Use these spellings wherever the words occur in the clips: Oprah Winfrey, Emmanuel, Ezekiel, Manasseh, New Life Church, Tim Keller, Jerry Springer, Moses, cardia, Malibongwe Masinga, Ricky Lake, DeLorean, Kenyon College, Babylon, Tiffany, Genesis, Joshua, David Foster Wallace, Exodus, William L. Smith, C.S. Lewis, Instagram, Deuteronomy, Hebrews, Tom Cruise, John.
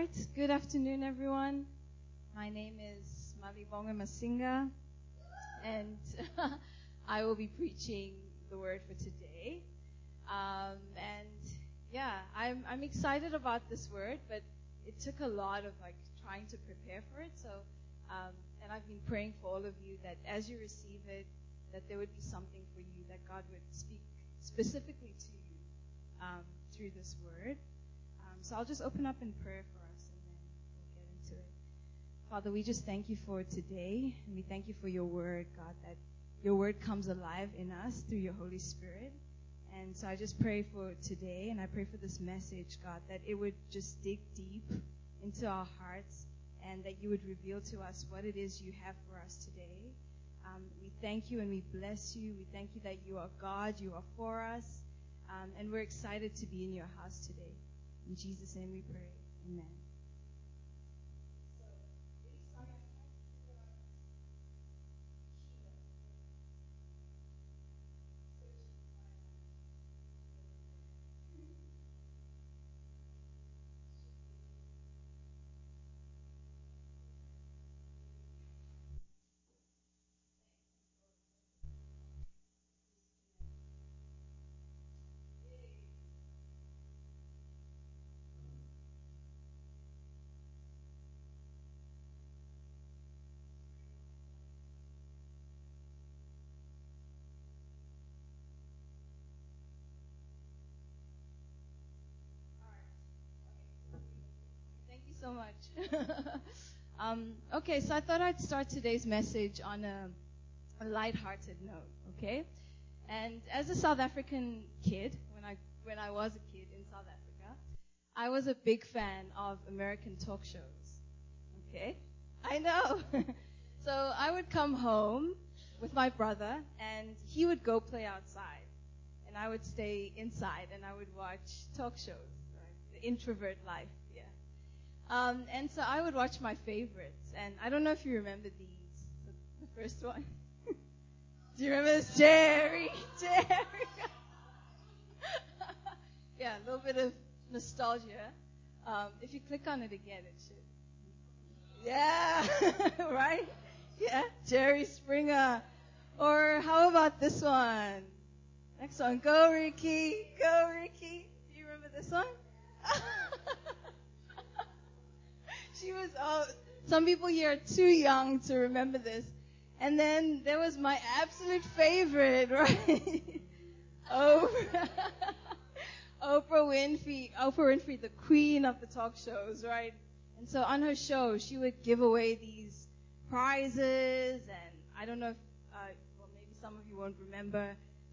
right, good afternoon, everyone. My name is Malibongwe Masinga, and I will be preaching the word for today. I'm excited about this word, but it took a lot of trying to prepare for it. So, and I've been praying for all of you that as you receive it, that there would be something for you, that God would speak specifically to you through this word. So I'll just open up in prayer for us, and then we'll get into it. Father, we just thank you for today, and we thank you for your word, God, that your word comes alive in us through your Holy Spirit. And so I just pray for today, and I pray for this message, God, that it would just dig deep into our hearts, and that you would reveal to us what it is you have for us today. We thank you and we bless you. We thank you that you are God, you are for us, and we're excited to be in your house today. In Jesus' name we pray. Amen. So much. Okay, so I thought I'd start today's message on a lighthearted note, okay? And as a South African kid, when I was a kid in South Africa, I was a big fan of American talk shows, okay? I know. So I would come home with my brother, and he would go play outside, and I would stay inside, and I would watch talk shows, right? The introvert life. And so I would watch my favorites, and I don't know if you remember these. The first one. Do you remember this? Jerry. Yeah, a little bit of nostalgia. If you click on it again, it should. Yeah, right? Yeah, Jerry Springer. Or how about this one? Next one. Go, Ricky. Do you remember this one? She was, some people here are too young to remember this. And then there was my absolute favorite, right? Oprah Winfrey, the queen of the talk shows, right? And so on her show, she would give away these prizes, and I don't know if, well, maybe some of you won't remember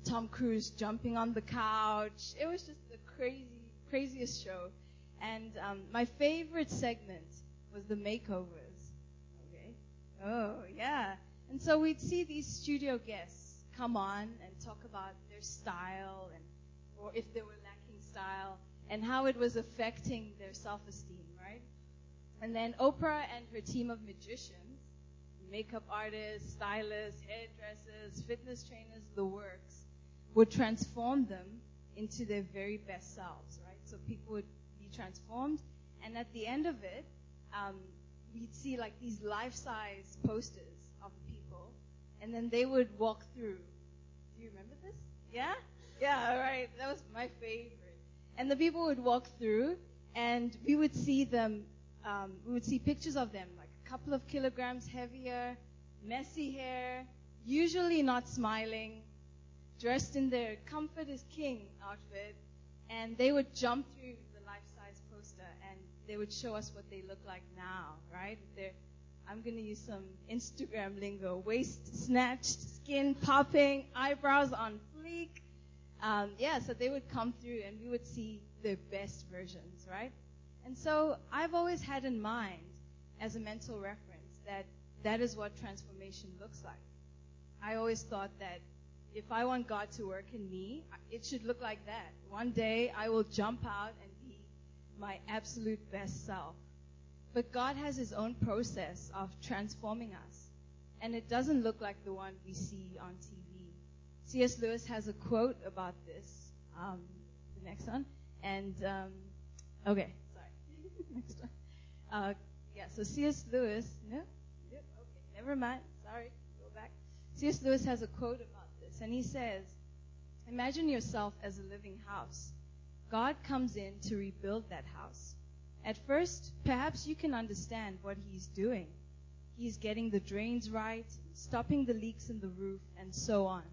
Tom Cruise jumping on the couch. It was just the craziest show. And my favorite segment was the makeovers. Okay. Oh, yeah. And so we'd see these studio guests come on and talk about their style, and or if they were lacking style, and how it was affecting their self-esteem, right? And then Oprah and her team of magicians, makeup artists, stylists, hairdressers, fitness trainers, the works, would transform them into their very best selves, right? So people would be transformed, and at the end of it, we'd see these life-size posters of people, and then they would walk through. Do you remember this? Yeah? Yeah, all right. That was my favorite. And the people would walk through, and we would see them, pictures of them, a couple of kilograms heavier, messy hair, usually not smiling, dressed in their comfort is king outfit, and they would jump through the life-size poster, and they would show us what they look like now, right? I'm going to use some Instagram lingo. Waist snatched, skin popping, eyebrows on fleek. So they would come through, and we would see their best versions, right? And so I've always had in mind, as a mental reference, that is what transformation looks like. I always thought that if I want God to work in me, it should look like that. One day I will jump out and my absolute best self. But God has his own process of transforming us, and it doesn't look like the one we see on TV. C.S. Lewis has a quote about this. The next one. And, okay, sorry. Next one. So C.S. Lewis, C.S. Lewis has a quote about this, and he says, "Imagine yourself as a living house. God comes in to rebuild that house. At first, perhaps you can understand what he's doing. He's getting the drains right, stopping the leaks in the roof, and so on.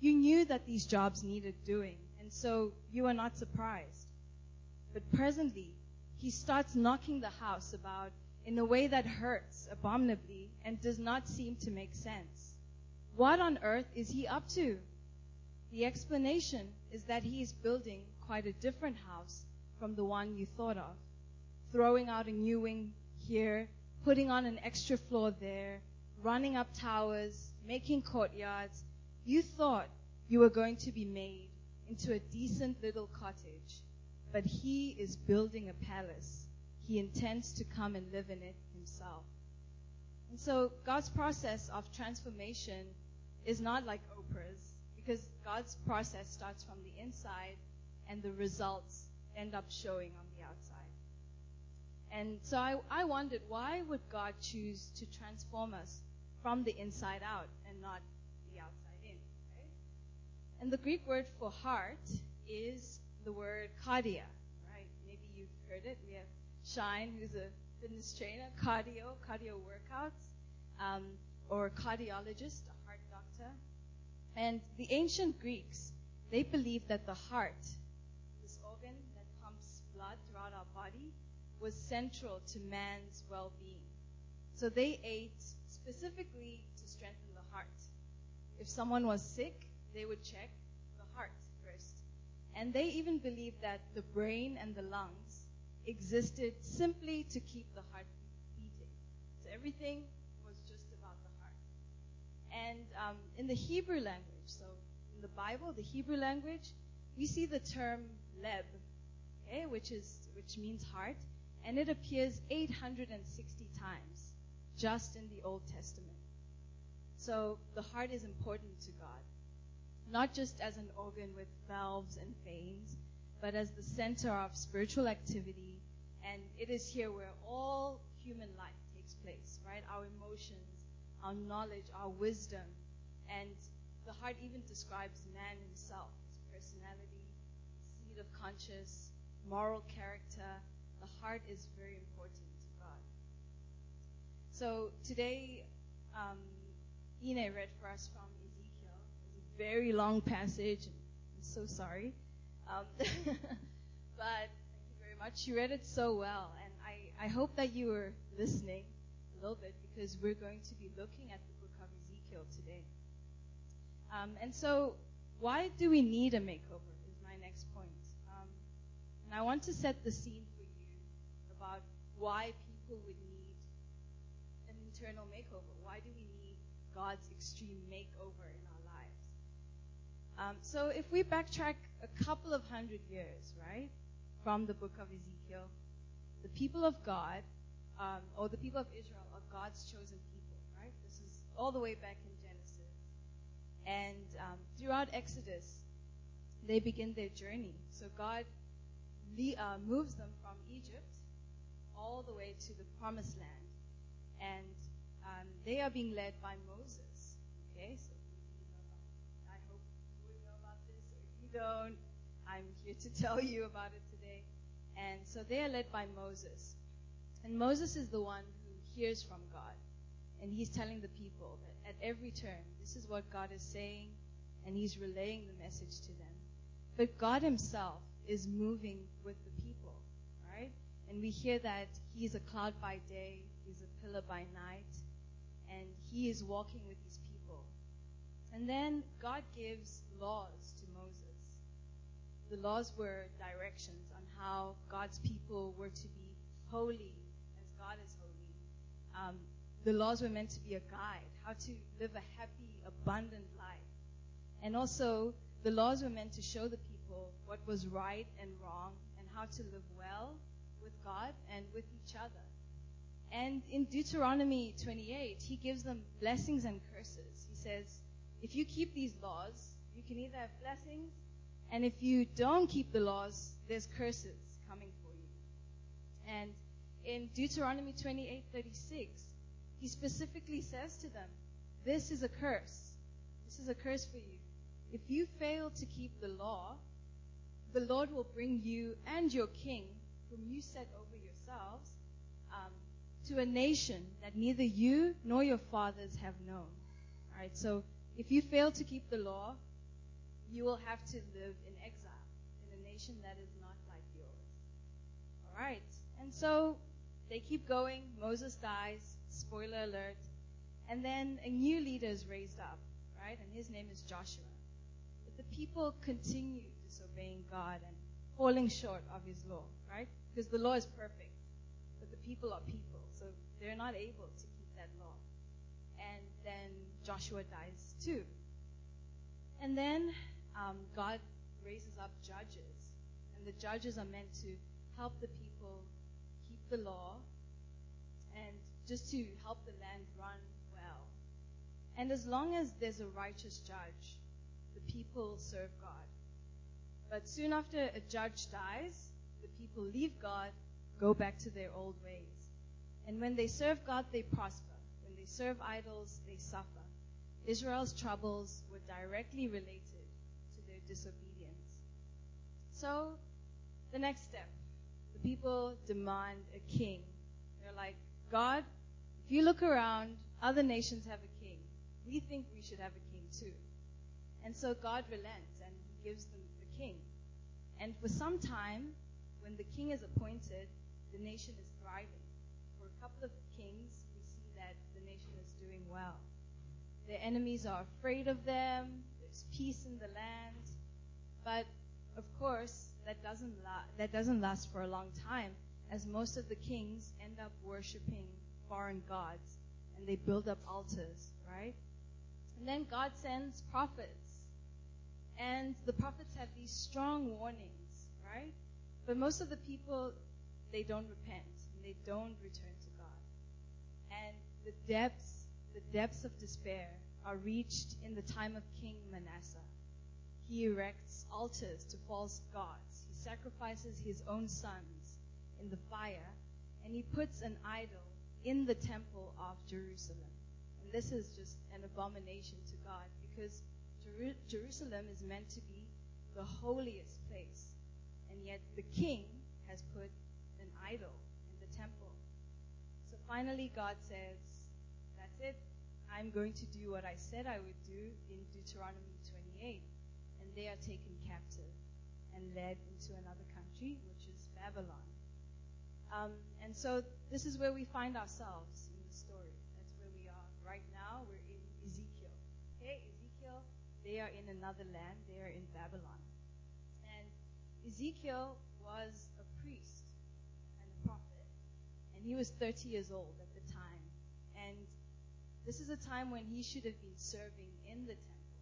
You knew that these jobs needed doing, and so you are not surprised. But presently, he starts knocking the house about in a way that hurts abominably and does not seem to make sense. What on earth is he up to? The explanation is that he is building quite a different house from the one you thought of, throwing out a new wing here, putting on an extra floor there, running up towers, making courtyards. You thought you were going to be made into a decent little cottage, but he is building a palace. He intends to come and live in it himself." And so God's process of transformation is not like Oprah's, because God's process starts from the inside, and the results end up showing on the outside. And so I wondered, why would God choose to transform us from the inside out and not the outside in? Right? And the Greek word for heart is the word cardia, right? Maybe you've heard it. We have Shine, who's a fitness trainer, cardio workouts, or cardiologist, a heart doctor. And the ancient Greeks, they believed that the heart, this organ that pumps blood throughout our body, was central to man's well-being. So they ate specifically to strengthen the heart. If someone was sick, they would check the heart first. And they even believed that the brain and the lungs existed simply to keep the heart beating. So everything was just about the heart. And in the Hebrew language, so in the Bible, the Hebrew language, we see the term leb, okay, which means heart, and it appears 860 times just in the Old Testament. So the heart is important to God, not just as an organ with valves and veins, but as the center of spiritual activity, and it is here where all human life takes place, right? Our emotions, our knowledge, our wisdom, and the heart even describes man himself, his personality, seat of conscience, moral character. The heart is very important to God. So today, Ine read for us from Ezekiel. It's a very long passage. I'm so sorry. But thank you very much. You read it so well, and I hope that you were listening a little bit, because we're going to be looking at the book of Ezekiel today. And so why do we need a makeover is my next point. And I want to set the scene for you about why people would need an internal makeover. Why do we need God's extreme makeover in our lives? So if we backtrack a couple of hundred years, right, from the book of Ezekiel, the people of God, or the people of Israel, are God's chosen people, right? This is all the way back in Genesis. And throughout Exodus, they begin their journey. So God moves them from Egypt all the way to the Promised Land. And they are being led by Moses, okay? So don't. I'm here to tell you about it today. And so they are led by Moses. And Moses is the one who hears from God. And he's telling the people that at every turn, this is what God is saying, and he's relaying the message to them. But God himself is moving with the people, right? And we hear that he's a cloud by day, he's a pillar by night, and he is walking with his people. And then God gives laws to Moses. The laws were directions on how God's people were to be holy as God is holy. The laws were meant to be a guide, how to live a happy, abundant life. And also, the laws were meant to show the people what was right and wrong and how to live well with God and with each other. And in Deuteronomy 28, he gives them blessings and curses. He says, if you keep these laws, you can either have blessings, and if you don't keep the laws, there's curses coming for you. And in Deuteronomy 28:36, he specifically says to them, this is a curse. This is a curse for you. If you fail to keep the law, the Lord will bring you and your king, whom you set over yourselves, to a nation that neither you nor your fathers have known. All right, so if you fail to keep the law, you will have to live in exile in a nation that is not like yours. All right, and so they keep going. Moses dies, spoiler alert, and then a new leader is raised up, right? And his name is Joshua. But the people continue disobeying God and falling short of his law, right? Because the law is perfect, but the people are people, so they're not able to keep that law. And then Joshua dies too. And then God raises up judges, and the judges are meant to help the people keep the law and just to help the land run well. And as long as there's a righteous judge, the people serve God. But soon after a judge dies, the people leave God, go back to their old ways. And when they serve God, they prosper. When they serve idols, they suffer. Israel's troubles were directly related to their disobedience. So, the next step, the people demand a king. They're like, God, if you look around, other nations have a king. We think we should have a king too. And so God relents and he gives them the king. And for some time, when the king is appointed, the nation is thriving. For a couple of kings, we see that the nation is doing well. Their enemies are afraid of them. There's peace in the land. But, of course, that doesn't last for a long time, as most of the kings end up worshipping foreign gods, and they build up altars, right? And then God sends prophets, and the prophets have these strong warnings, right? But most of the people, they don't repent, and they don't return to God. And the depths of despair are reached in the time of King Manasseh. He erects altars to false gods. He sacrifices his own sons in the fire, and he puts an idol in the temple of Jerusalem. And this is just an abomination to God, because Jerusalem is meant to be the holiest place, and yet the king has put an idol in the temple. So finally God says, that's it. I'm going to do what I said I would do in Deuteronomy 28. And they are taken captive and led into another country, which is Babylon. And so this is where we find ourselves in the story. That's where we are right now. We're in Ezekiel. Okay, Ezekiel, they are in another land. They are in Babylon. And Ezekiel was a priest and a prophet. And he was 30 years old at the time. And this is a time when he should have been serving in the temple,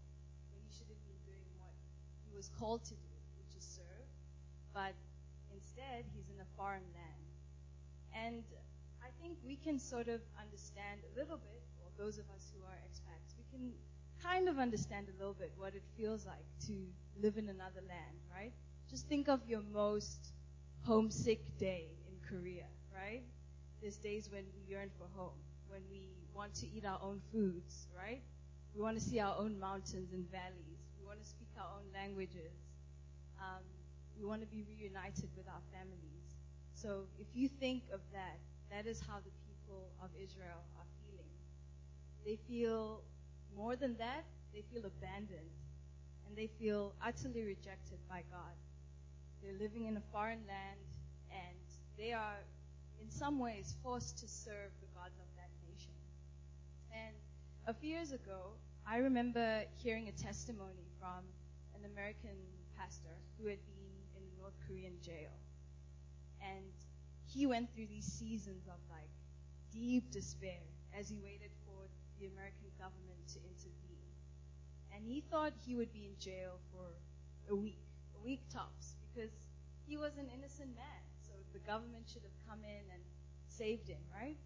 when he should have been doing what he was called to do, which is serve. But instead, he's in a foreign land. And I think we can sort of understand a little bit, or those of us who are expats, we can kind of understand a little bit what it feels like to live in another land, right? Just think of your most homesick day in Korea, right? There's days when we yearn for home, when we want to eat our own foods, right? We want to see our own mountains and valleys. We want to speak our own languages. We want to be reunited with our families. So if you think of that, that is how the people of Israel are feeling. They feel more than that. They feel abandoned, and they feel utterly rejected by God. They're living in a foreign land, and they are in some ways forced to serve the gods of that nation. And a few years ago, I remember hearing a testimony from an American pastor who had been in a North Korean jail. And he went through these seasons of deep despair as he waited for the American government to intervene. And he thought he would be in jail for a week tops, because he was an innocent man. So the government should have come in and saved him, right?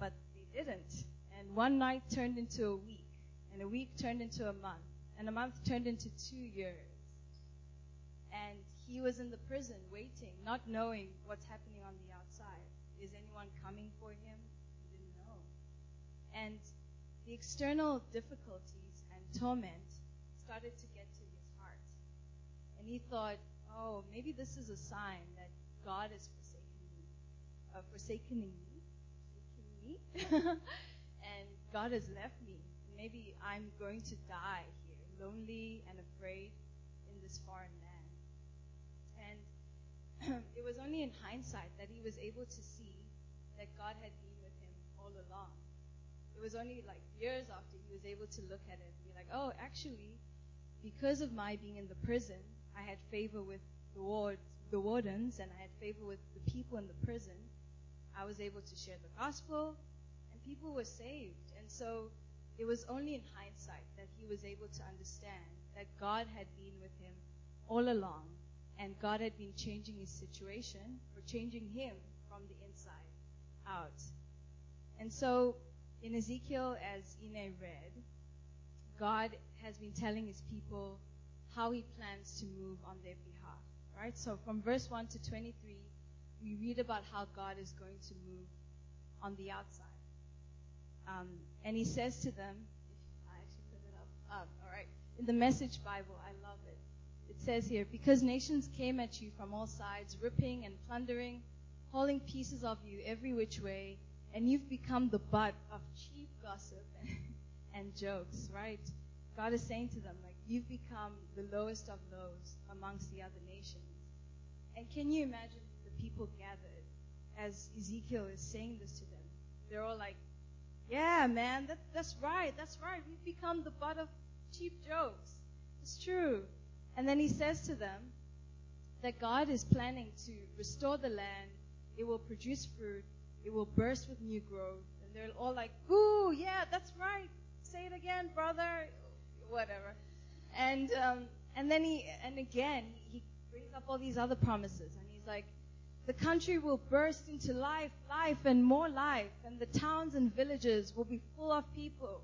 But they didn't. And one night turned into a week, and a week turned into a month, and a month turned into 2 years. And he was in the prison waiting, not knowing what's happening on the outside. Is anyone coming for him? He didn't know. And the external difficulties and torment started to get to his heart. And he thought, oh, maybe this is a sign that God is forsaking me, and God has left me. Maybe I'm going to die here, lonely and afraid in this foreign land. And it was only in hindsight that he was able to see that God had been with him all along. It was only like years after he was able to look at it and be like, oh, actually, because of my being in the prison, I had favor with the wardens, and I had favor with the people in the prison. I was able to share the gospel, and people were saved. And so it was only in hindsight that he was able to understand that God had been with him all along, and God had been changing his situation or changing him from the inside out. And so in Ezekiel, as Ine read, God has been telling his people how he plans to move on their behalf, right? So from verse 1 to 23, we read about how God is going to move on the outside. And he says to them, I actually put it up, all right. In the Message Bible, I love it. It says here, because nations came at you from all sides, ripping and plundering, hauling pieces of you every which way, and you've become the butt of cheap gossip and jokes, right? God is saying to them, like, you've become the lowest of lows amongst the other nations. And can you imagine the people gathered as Ezekiel is saying this to them? They're all like, yeah, man, that's right. We've become the butt of cheap jokes. It's true. And then he says to them that God is planning to restore the land. It will produce fruit. It will burst with new growth. And they're all like, ooh, yeah, that's right. Say it again, brother. Whatever. And then he brings up all these other promises, and he's like, the country will burst into life and more life, and the towns and villages will be full of people.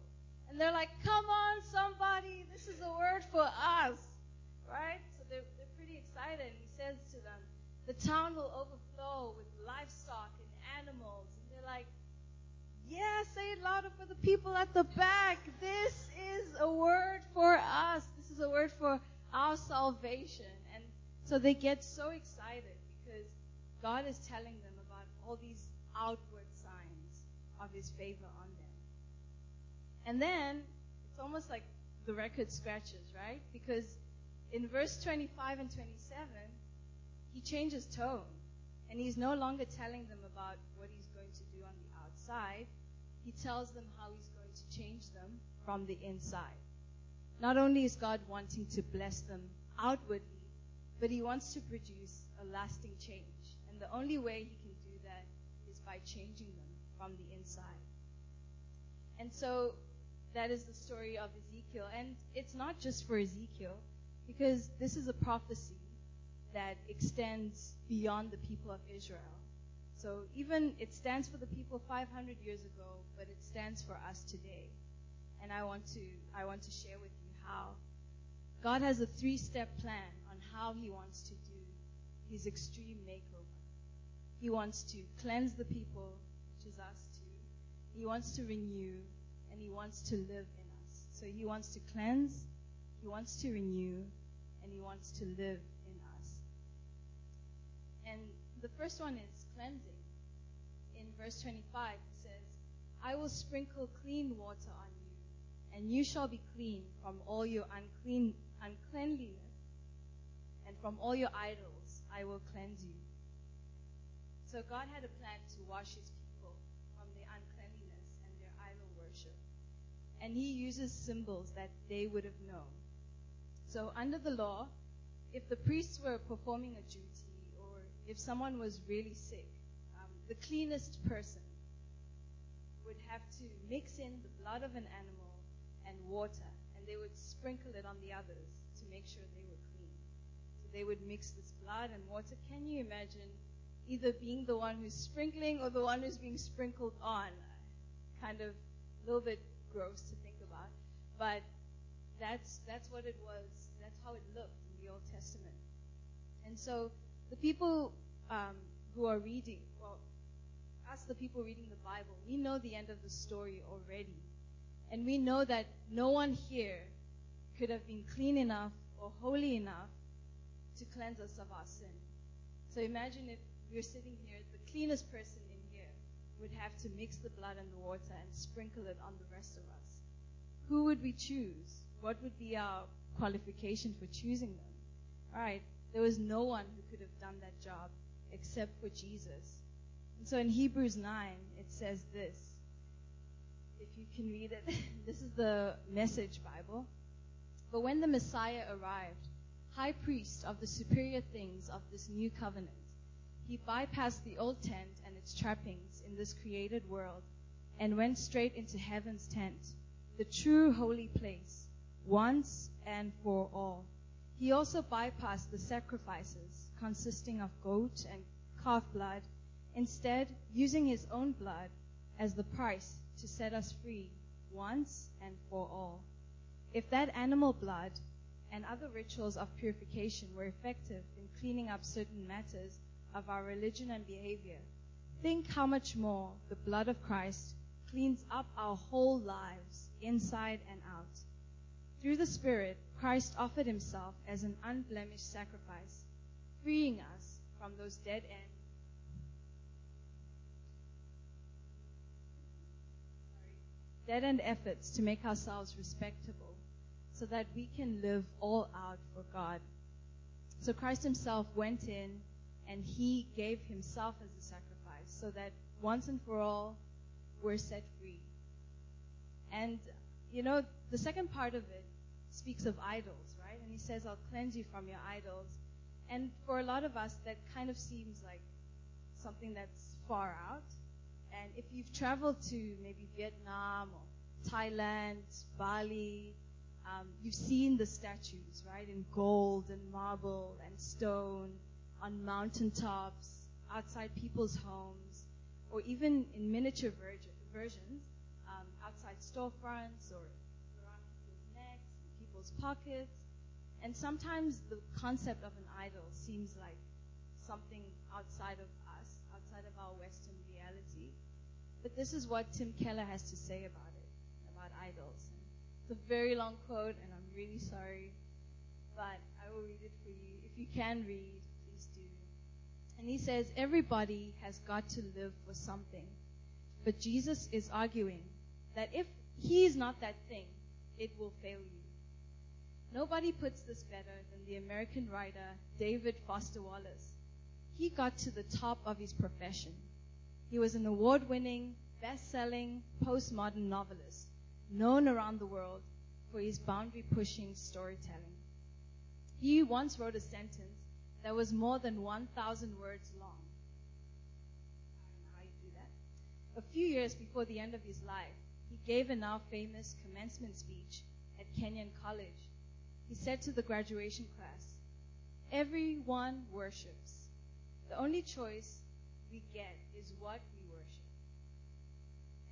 And they're like, come on, somebody, this is a word for us, right? So they're pretty excited, and he says to them, the town will overflow with livestock and animals. And they're like, yeah, say it louder for the people at the back. This is a word for us. This is a word for our salvation. And so they get so excited because God is telling them about all these outward signs of his favor on them. And then it's almost like the record scratches, right? Because in verse 25 and 27, he changes tone. And he's no longer telling them about what he's going to do on the outside. He tells them how he's going to change them from the inside. Not only is God wanting to bless them outwardly, but he wants to produce a lasting change. And the only way he can do that is by changing them from the inside. And so that is the story of Ezekiel. And it's not just for Ezekiel, because this is a prophecy that extends beyond the people of Israel. So even it stands for the people 500 years ago, but it stands for us today. And I want to share with you how God has a three-step plan on how he wants to do his extreme makeover. He wants to cleanse the people, which is us too. He wants to renew, and he wants to live in us. So he wants to cleanse, he wants to renew, and he wants to live in us. And the first one is cleansing. In verse 25, it says, I will sprinkle clean water on you, and you shall be clean from all your uncleanliness, and from all your idols I will cleanse you. So God had a plan to wash his people from their uncleanliness and their idol worship. And he uses symbols that they would have known. So under the law, if the priests were performing a duty, or if someone was really sick, the cleanest person would have to mix in the blood of an animal and water, and they would sprinkle it on the others to make sure they were clean. So they would mix this blood and water. Can you imagine either being the one who's sprinkling or the one who's being sprinkled on? Kind of a little bit gross to think about. But that's what it was. That's how it looked in the Old Testament. And so the people who are reading, well, us, the people reading the Bible, we know the end of the story already. And we know that no one here could have been clean enough or holy enough to cleanse us of our sin. So imagine if we were sitting here, the cleanest person in here would have to mix the blood and the water and sprinkle it on the rest of us. Who would we choose? What would be our qualification for choosing them? All right, there was no one who could have done that job except for Jesus. And so in Hebrews 9, it says this. If you can read it, this is the Message Bible. But when the Messiah arrived, high priest of the superior things of this new covenant, he bypassed the old tent and its trappings in this created world and went straight into heaven's tent, the true holy place, once and for all. He also bypassed the sacrifices consisting of goat and calf blood, instead using his own blood as the price to set us free once and for all. If that animal blood and other rituals of purification were effective in cleaning up certain matters of our religion and behavior, think how much more the blood of Christ cleans up our whole lives, inside and out. Through the Spirit, Christ offered himself as an unblemished sacrifice, freeing us from those dead ends. Dead-end efforts to make ourselves respectable so that we can live all out for God. So Christ himself went in and he gave himself as a sacrifice so that once and for all we're set free. And, you know, the second part of it speaks of idols, right? And he says, I'll cleanse you from your idols. And for a lot of us, that kind of seems like something that's far out. And if you've traveled to maybe Vietnam or Thailand, Bali, you've seen the statues, right, in gold and marble and stone, on mountaintops, outside people's homes, or even in miniature versions, outside storefronts or around people's necks, in people's pockets. And sometimes the concept of an idol seems like something outside of us, outside of our Western reality. But this is what Tim Keller has to say about it, about idols. And it's a very long quote, and I'm really sorry, but I will read it for you. If you can read, please do. And he says, everybody has got to live for something. But Jesus is arguing that if he is not that thing, it will fail you. Nobody puts this better than the American writer David Foster Wallace. He got to the top of his profession. He was an award-winning, best-selling, postmodern novelist, known around the world for his boundary-pushing storytelling. He once wrote a sentence that was more than 1,000 words long. I don't know how you do that. A few years before the end of his life, he gave a now-famous commencement speech at Kenyon College. He said to the graduation class, "Everyone worships. The only choice we get is what we worship."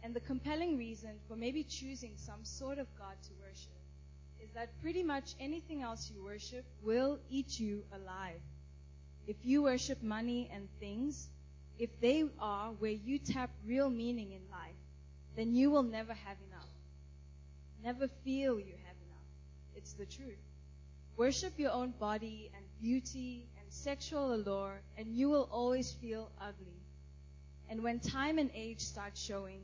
And the compelling reason for maybe choosing some sort of God to worship is that pretty much anything else you worship will eat you alive. If you worship money and things, if they are where you tap real meaning in life, then you will never have enough. Never feel you have enough. It's the truth. Worship your own body and beauty and sexual allure, and you will always feel ugly. And when time and age start showing,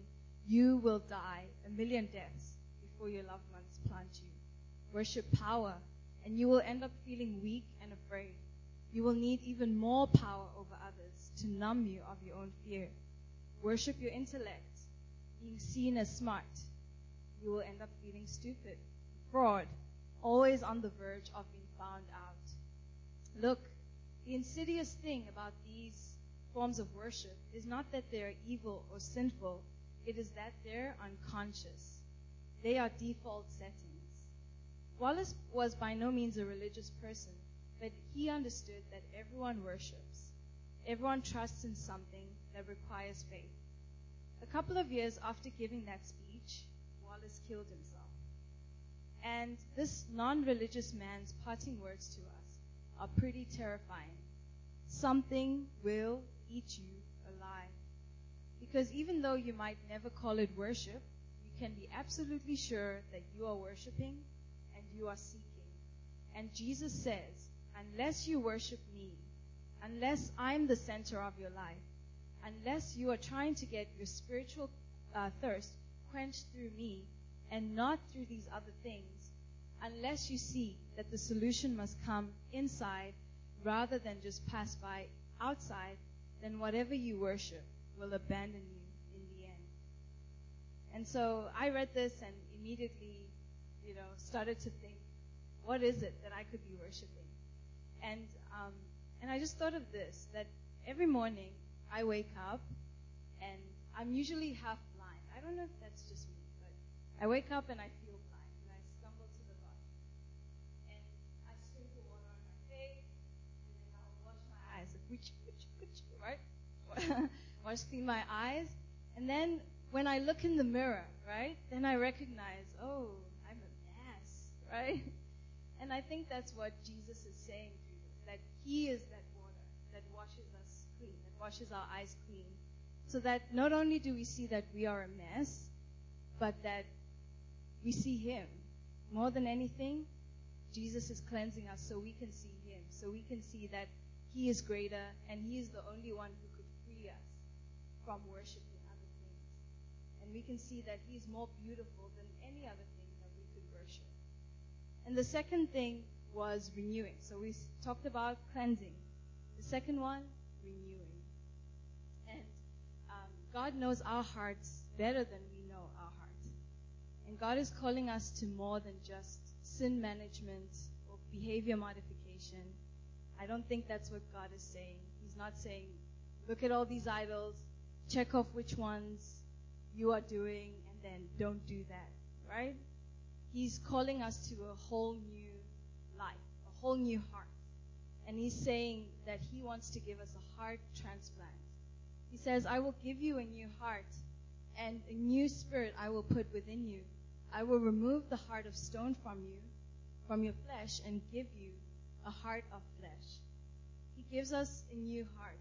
you will die a million deaths before your loved ones plant you. Worship power, and you will end up feeling weak and afraid. You will need even more power over others to numb you of your own fear. Worship your intellect, being seen as smart. You will end up feeling stupid, fraud, always on the verge of being found out. Look, the insidious thing about these forms of worship is not that they are evil or sinful. It is that they're unconscious. They are default settings. Wallace was by no means a religious person, but he understood that everyone worships. Everyone trusts in something that requires faith. A couple of years after giving that speech, Wallace killed himself. And this non-religious man's parting words to us are pretty terrifying. Something will eat you alive. Because even though you might never call it worship, you can be absolutely sure that you are worshiping and you are seeking. And Jesus says, unless you worship me, unless I'm the center of your life, unless you are trying to get your spiritual thirst quenched through me and not through these other things, unless you see that the solution must come inside rather than just pass by outside, then whatever you worship will abandon you in the end. And so I read this and immediately, started to think, what is it that I could be worshiping? And I just thought of this, that every morning I wake up and I'm usually half blind. I don't know if that's just me, but I wake up and I feel blind and I stumble to the bottom. And I sprinkle water on my face and then I'll wash my eyes. Right? Clean my eyes, and then when I look in the mirror, right, then I recognize, oh, I'm a mess, right? And I think that's what Jesus is saying to you, that he is that water that washes us clean, that washes our eyes clean, so that not only do we see that we are a mess, but that we see him. More than anything, Jesus is cleansing us so we can see him, so we can see that he is greater and he is the only one who could free us from worshiping other things. And we can see that he's more beautiful than any other thing that we could worship. And the second thing was renewing. So we talked about cleansing. The second one, renewing. And God knows our hearts better than we know our hearts. And God is calling us to more than just sin management or behavior modification. I don't think that's what God is saying. He's not saying, look at all these idols, check off which ones you are doing, and then don't do that, right? He's calling us to a whole new life, a whole new heart. And he's saying that he wants to give us a heart transplant. He says, I will give you a new heart, and a new spirit I will put within you. I will remove the heart of stone from you, from your flesh, and give you a heart of flesh. He gives us a new heart.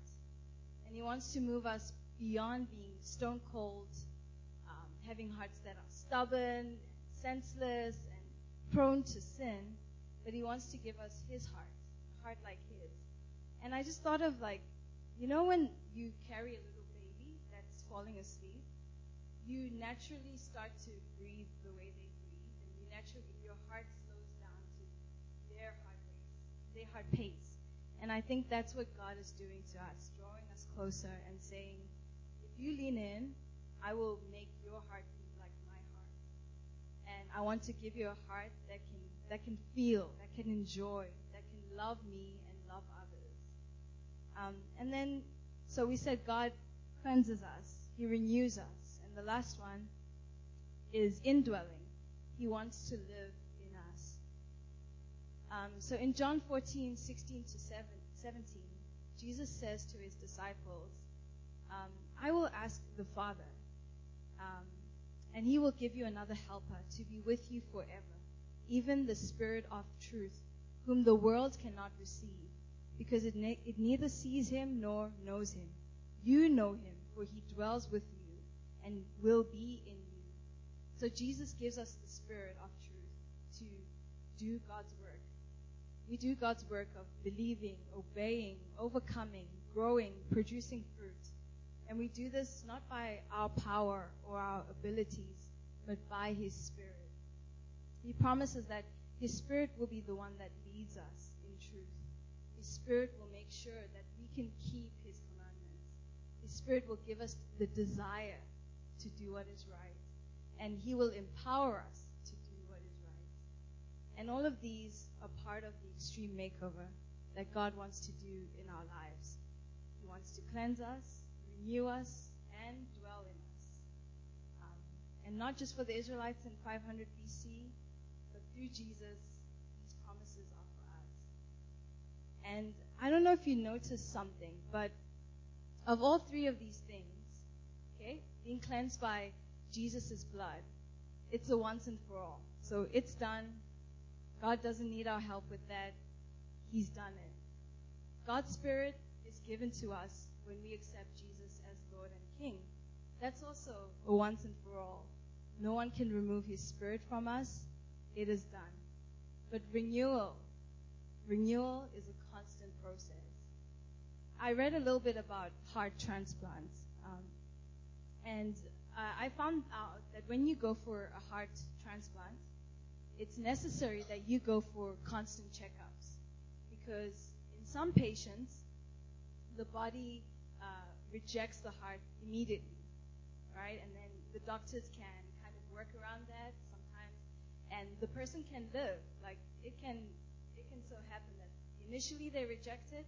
And he wants to move us beyond being stone cold, having hearts that are stubborn, senseless, and prone to sin. But he wants to give us his heart, a heart like his. And I just thought of when you carry a little baby that's falling asleep, you naturally start to breathe the way they breathe, and your heart slows down to their heart pace. And I think that's what God is doing to us, drawing us closer and saying, if you lean in, I will make your heart beat like my heart. And I want to give you a heart that can feel, that can enjoy, that can love me and love others. And then, so we said God cleanses us. He renews us. And the last one is indwelling. He wants to live in us. So in John 14:16-17, Jesus says to his disciples, I will ask the Father, and he will give you another helper to be with you forever, even the Spirit of truth, whom the world cannot receive, because it neither sees him nor knows him. You know him, for he dwells with you and will be in you. So Jesus gives us the Spirit of truth to do God's work. We do God's work of believing, obeying, overcoming, growing, producing fruit. And we do this not by our power or our abilities, but by his Spirit. He promises that his Spirit will be the one that leads us in truth. His Spirit will make sure that we can keep his commandments. His Spirit will give us the desire to do what is right. And he will empower us to do what is right. And all of these are part of the extreme makeover that God wants to do in our lives. He wants to cleanse us, renew us, and dwell in us. And not just for the Israelites in 500 BC, but through Jesus, these promises are for us. And I don't know if you noticed something, but of all three of these things, being cleansed by Jesus' blood, it's a once and for all. So it's done. God doesn't need our help with that. He's done it. God's Spirit is given to us when we accept Jesus as Lord and King. That's also a once and for all. No one can remove his spirit from us. It is done. But renewal is a constant process. I read a little bit about heart transplants, and I found out that when you go for a heart transplant, it's necessary that you go for constant checkups, because in some patients, the body rejects the heart immediately, right? And then the doctors can kind of work around that sometimes, and the person can live. Like it can so happen that initially they reject it,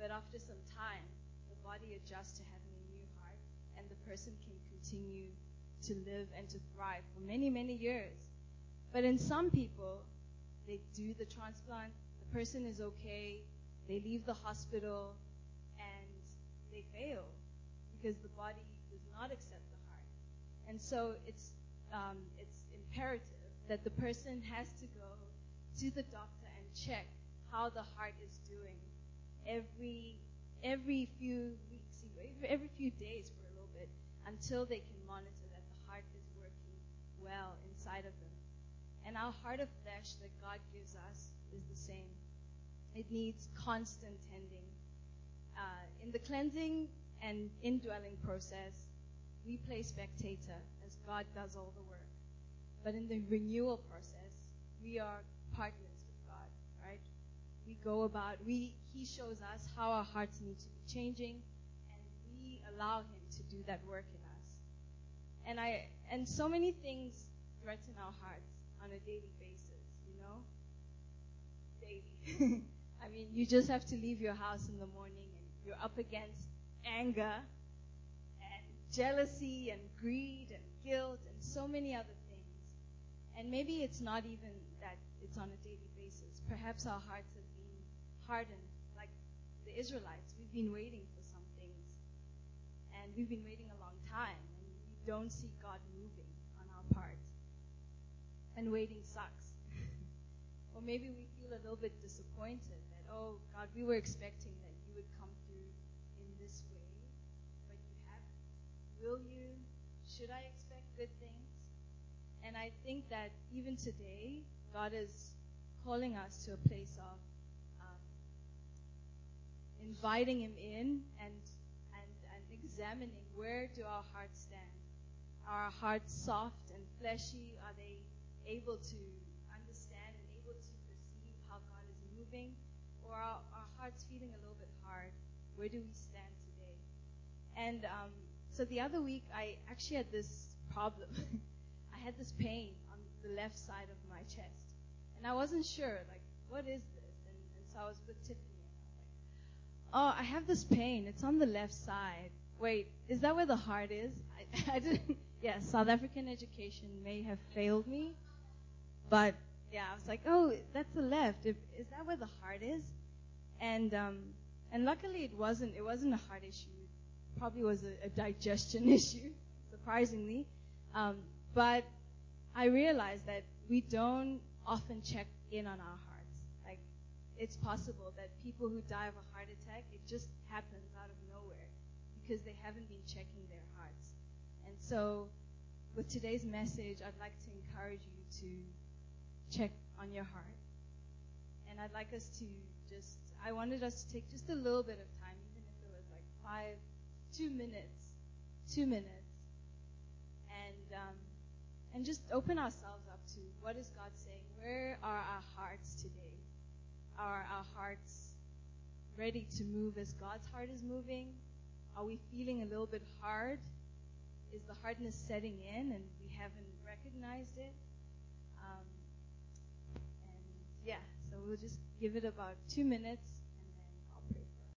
but after some time, the body adjusts to having a new heart, and the person can continue to live and to thrive for many, many years. But in some people, they do the transplant, the person is okay, they leave the hospital, and they fail because the body does not accept the heart. And so it's imperative that the person has to go to the doctor and check how the heart is doing every few weeks, every few days for a little bit, until they can monitor that the heart is working well inside of them. And our heart of flesh that God gives us is the same. It needs constant tending. In the cleansing and indwelling process, we play spectator as God does all the work. But in the renewal process, we are partners with God, right? We go about, He shows us how our hearts need to be changing, and we allow Him to do that work in us. And so many things threaten our hearts on a daily basis, you know? Daily. I mean, you just have to leave your house in the morning and you're up against anger and jealousy and greed and guilt and so many other things. And maybe it's not even that it's on a daily basis. Perhaps our hearts have been hardened like the Israelites. We've been waiting for some things, and we've been waiting a long time, and we don't see God moving on our part. And waiting sucks. Or maybe we feel a little bit disappointed that, oh, God, we were expecting that you would come through in this way, but you haven't. Will you? Should I expect good things? And I think that even today, God is calling us to a place of inviting Him in and examining, where do our hearts stand? Are our hearts soft and fleshy? Are they able to understand and able to perceive how God is moving, or are our hearts feeling a little bit hard? Where do we stand today? And so the other week, I actually had this problem. I had this pain on the left side of my chest, and I wasn't sure, like, what is this? And so I was with Tiffany, and I was like, oh, I have this pain. It's on the left side. Wait, is that where the heart is? I didn't. Yeah, South African education may have failed me. But, yeah, I was like, oh, that's the left. Is that where the heart is? And luckily it wasn't a heart issue. It probably was a digestion issue, surprisingly. But I realized that we don't often check in on our hearts. Like, it's possible that people who die of a heart attack, it just happens out of nowhere because they haven't been checking their hearts. And so with today's message, I'd like to encourage you to check on your heart. And I'd like us to I wanted us to take just a little bit of time, even if it was like 2 minutes, and just open ourselves up to, what is God saying? Where are our hearts today? Are our hearts ready to move as God's heart is moving? Are we feeling a little bit hard? Is the hardness setting in and we haven't recognized it? So we'll just give it about 2 minutes.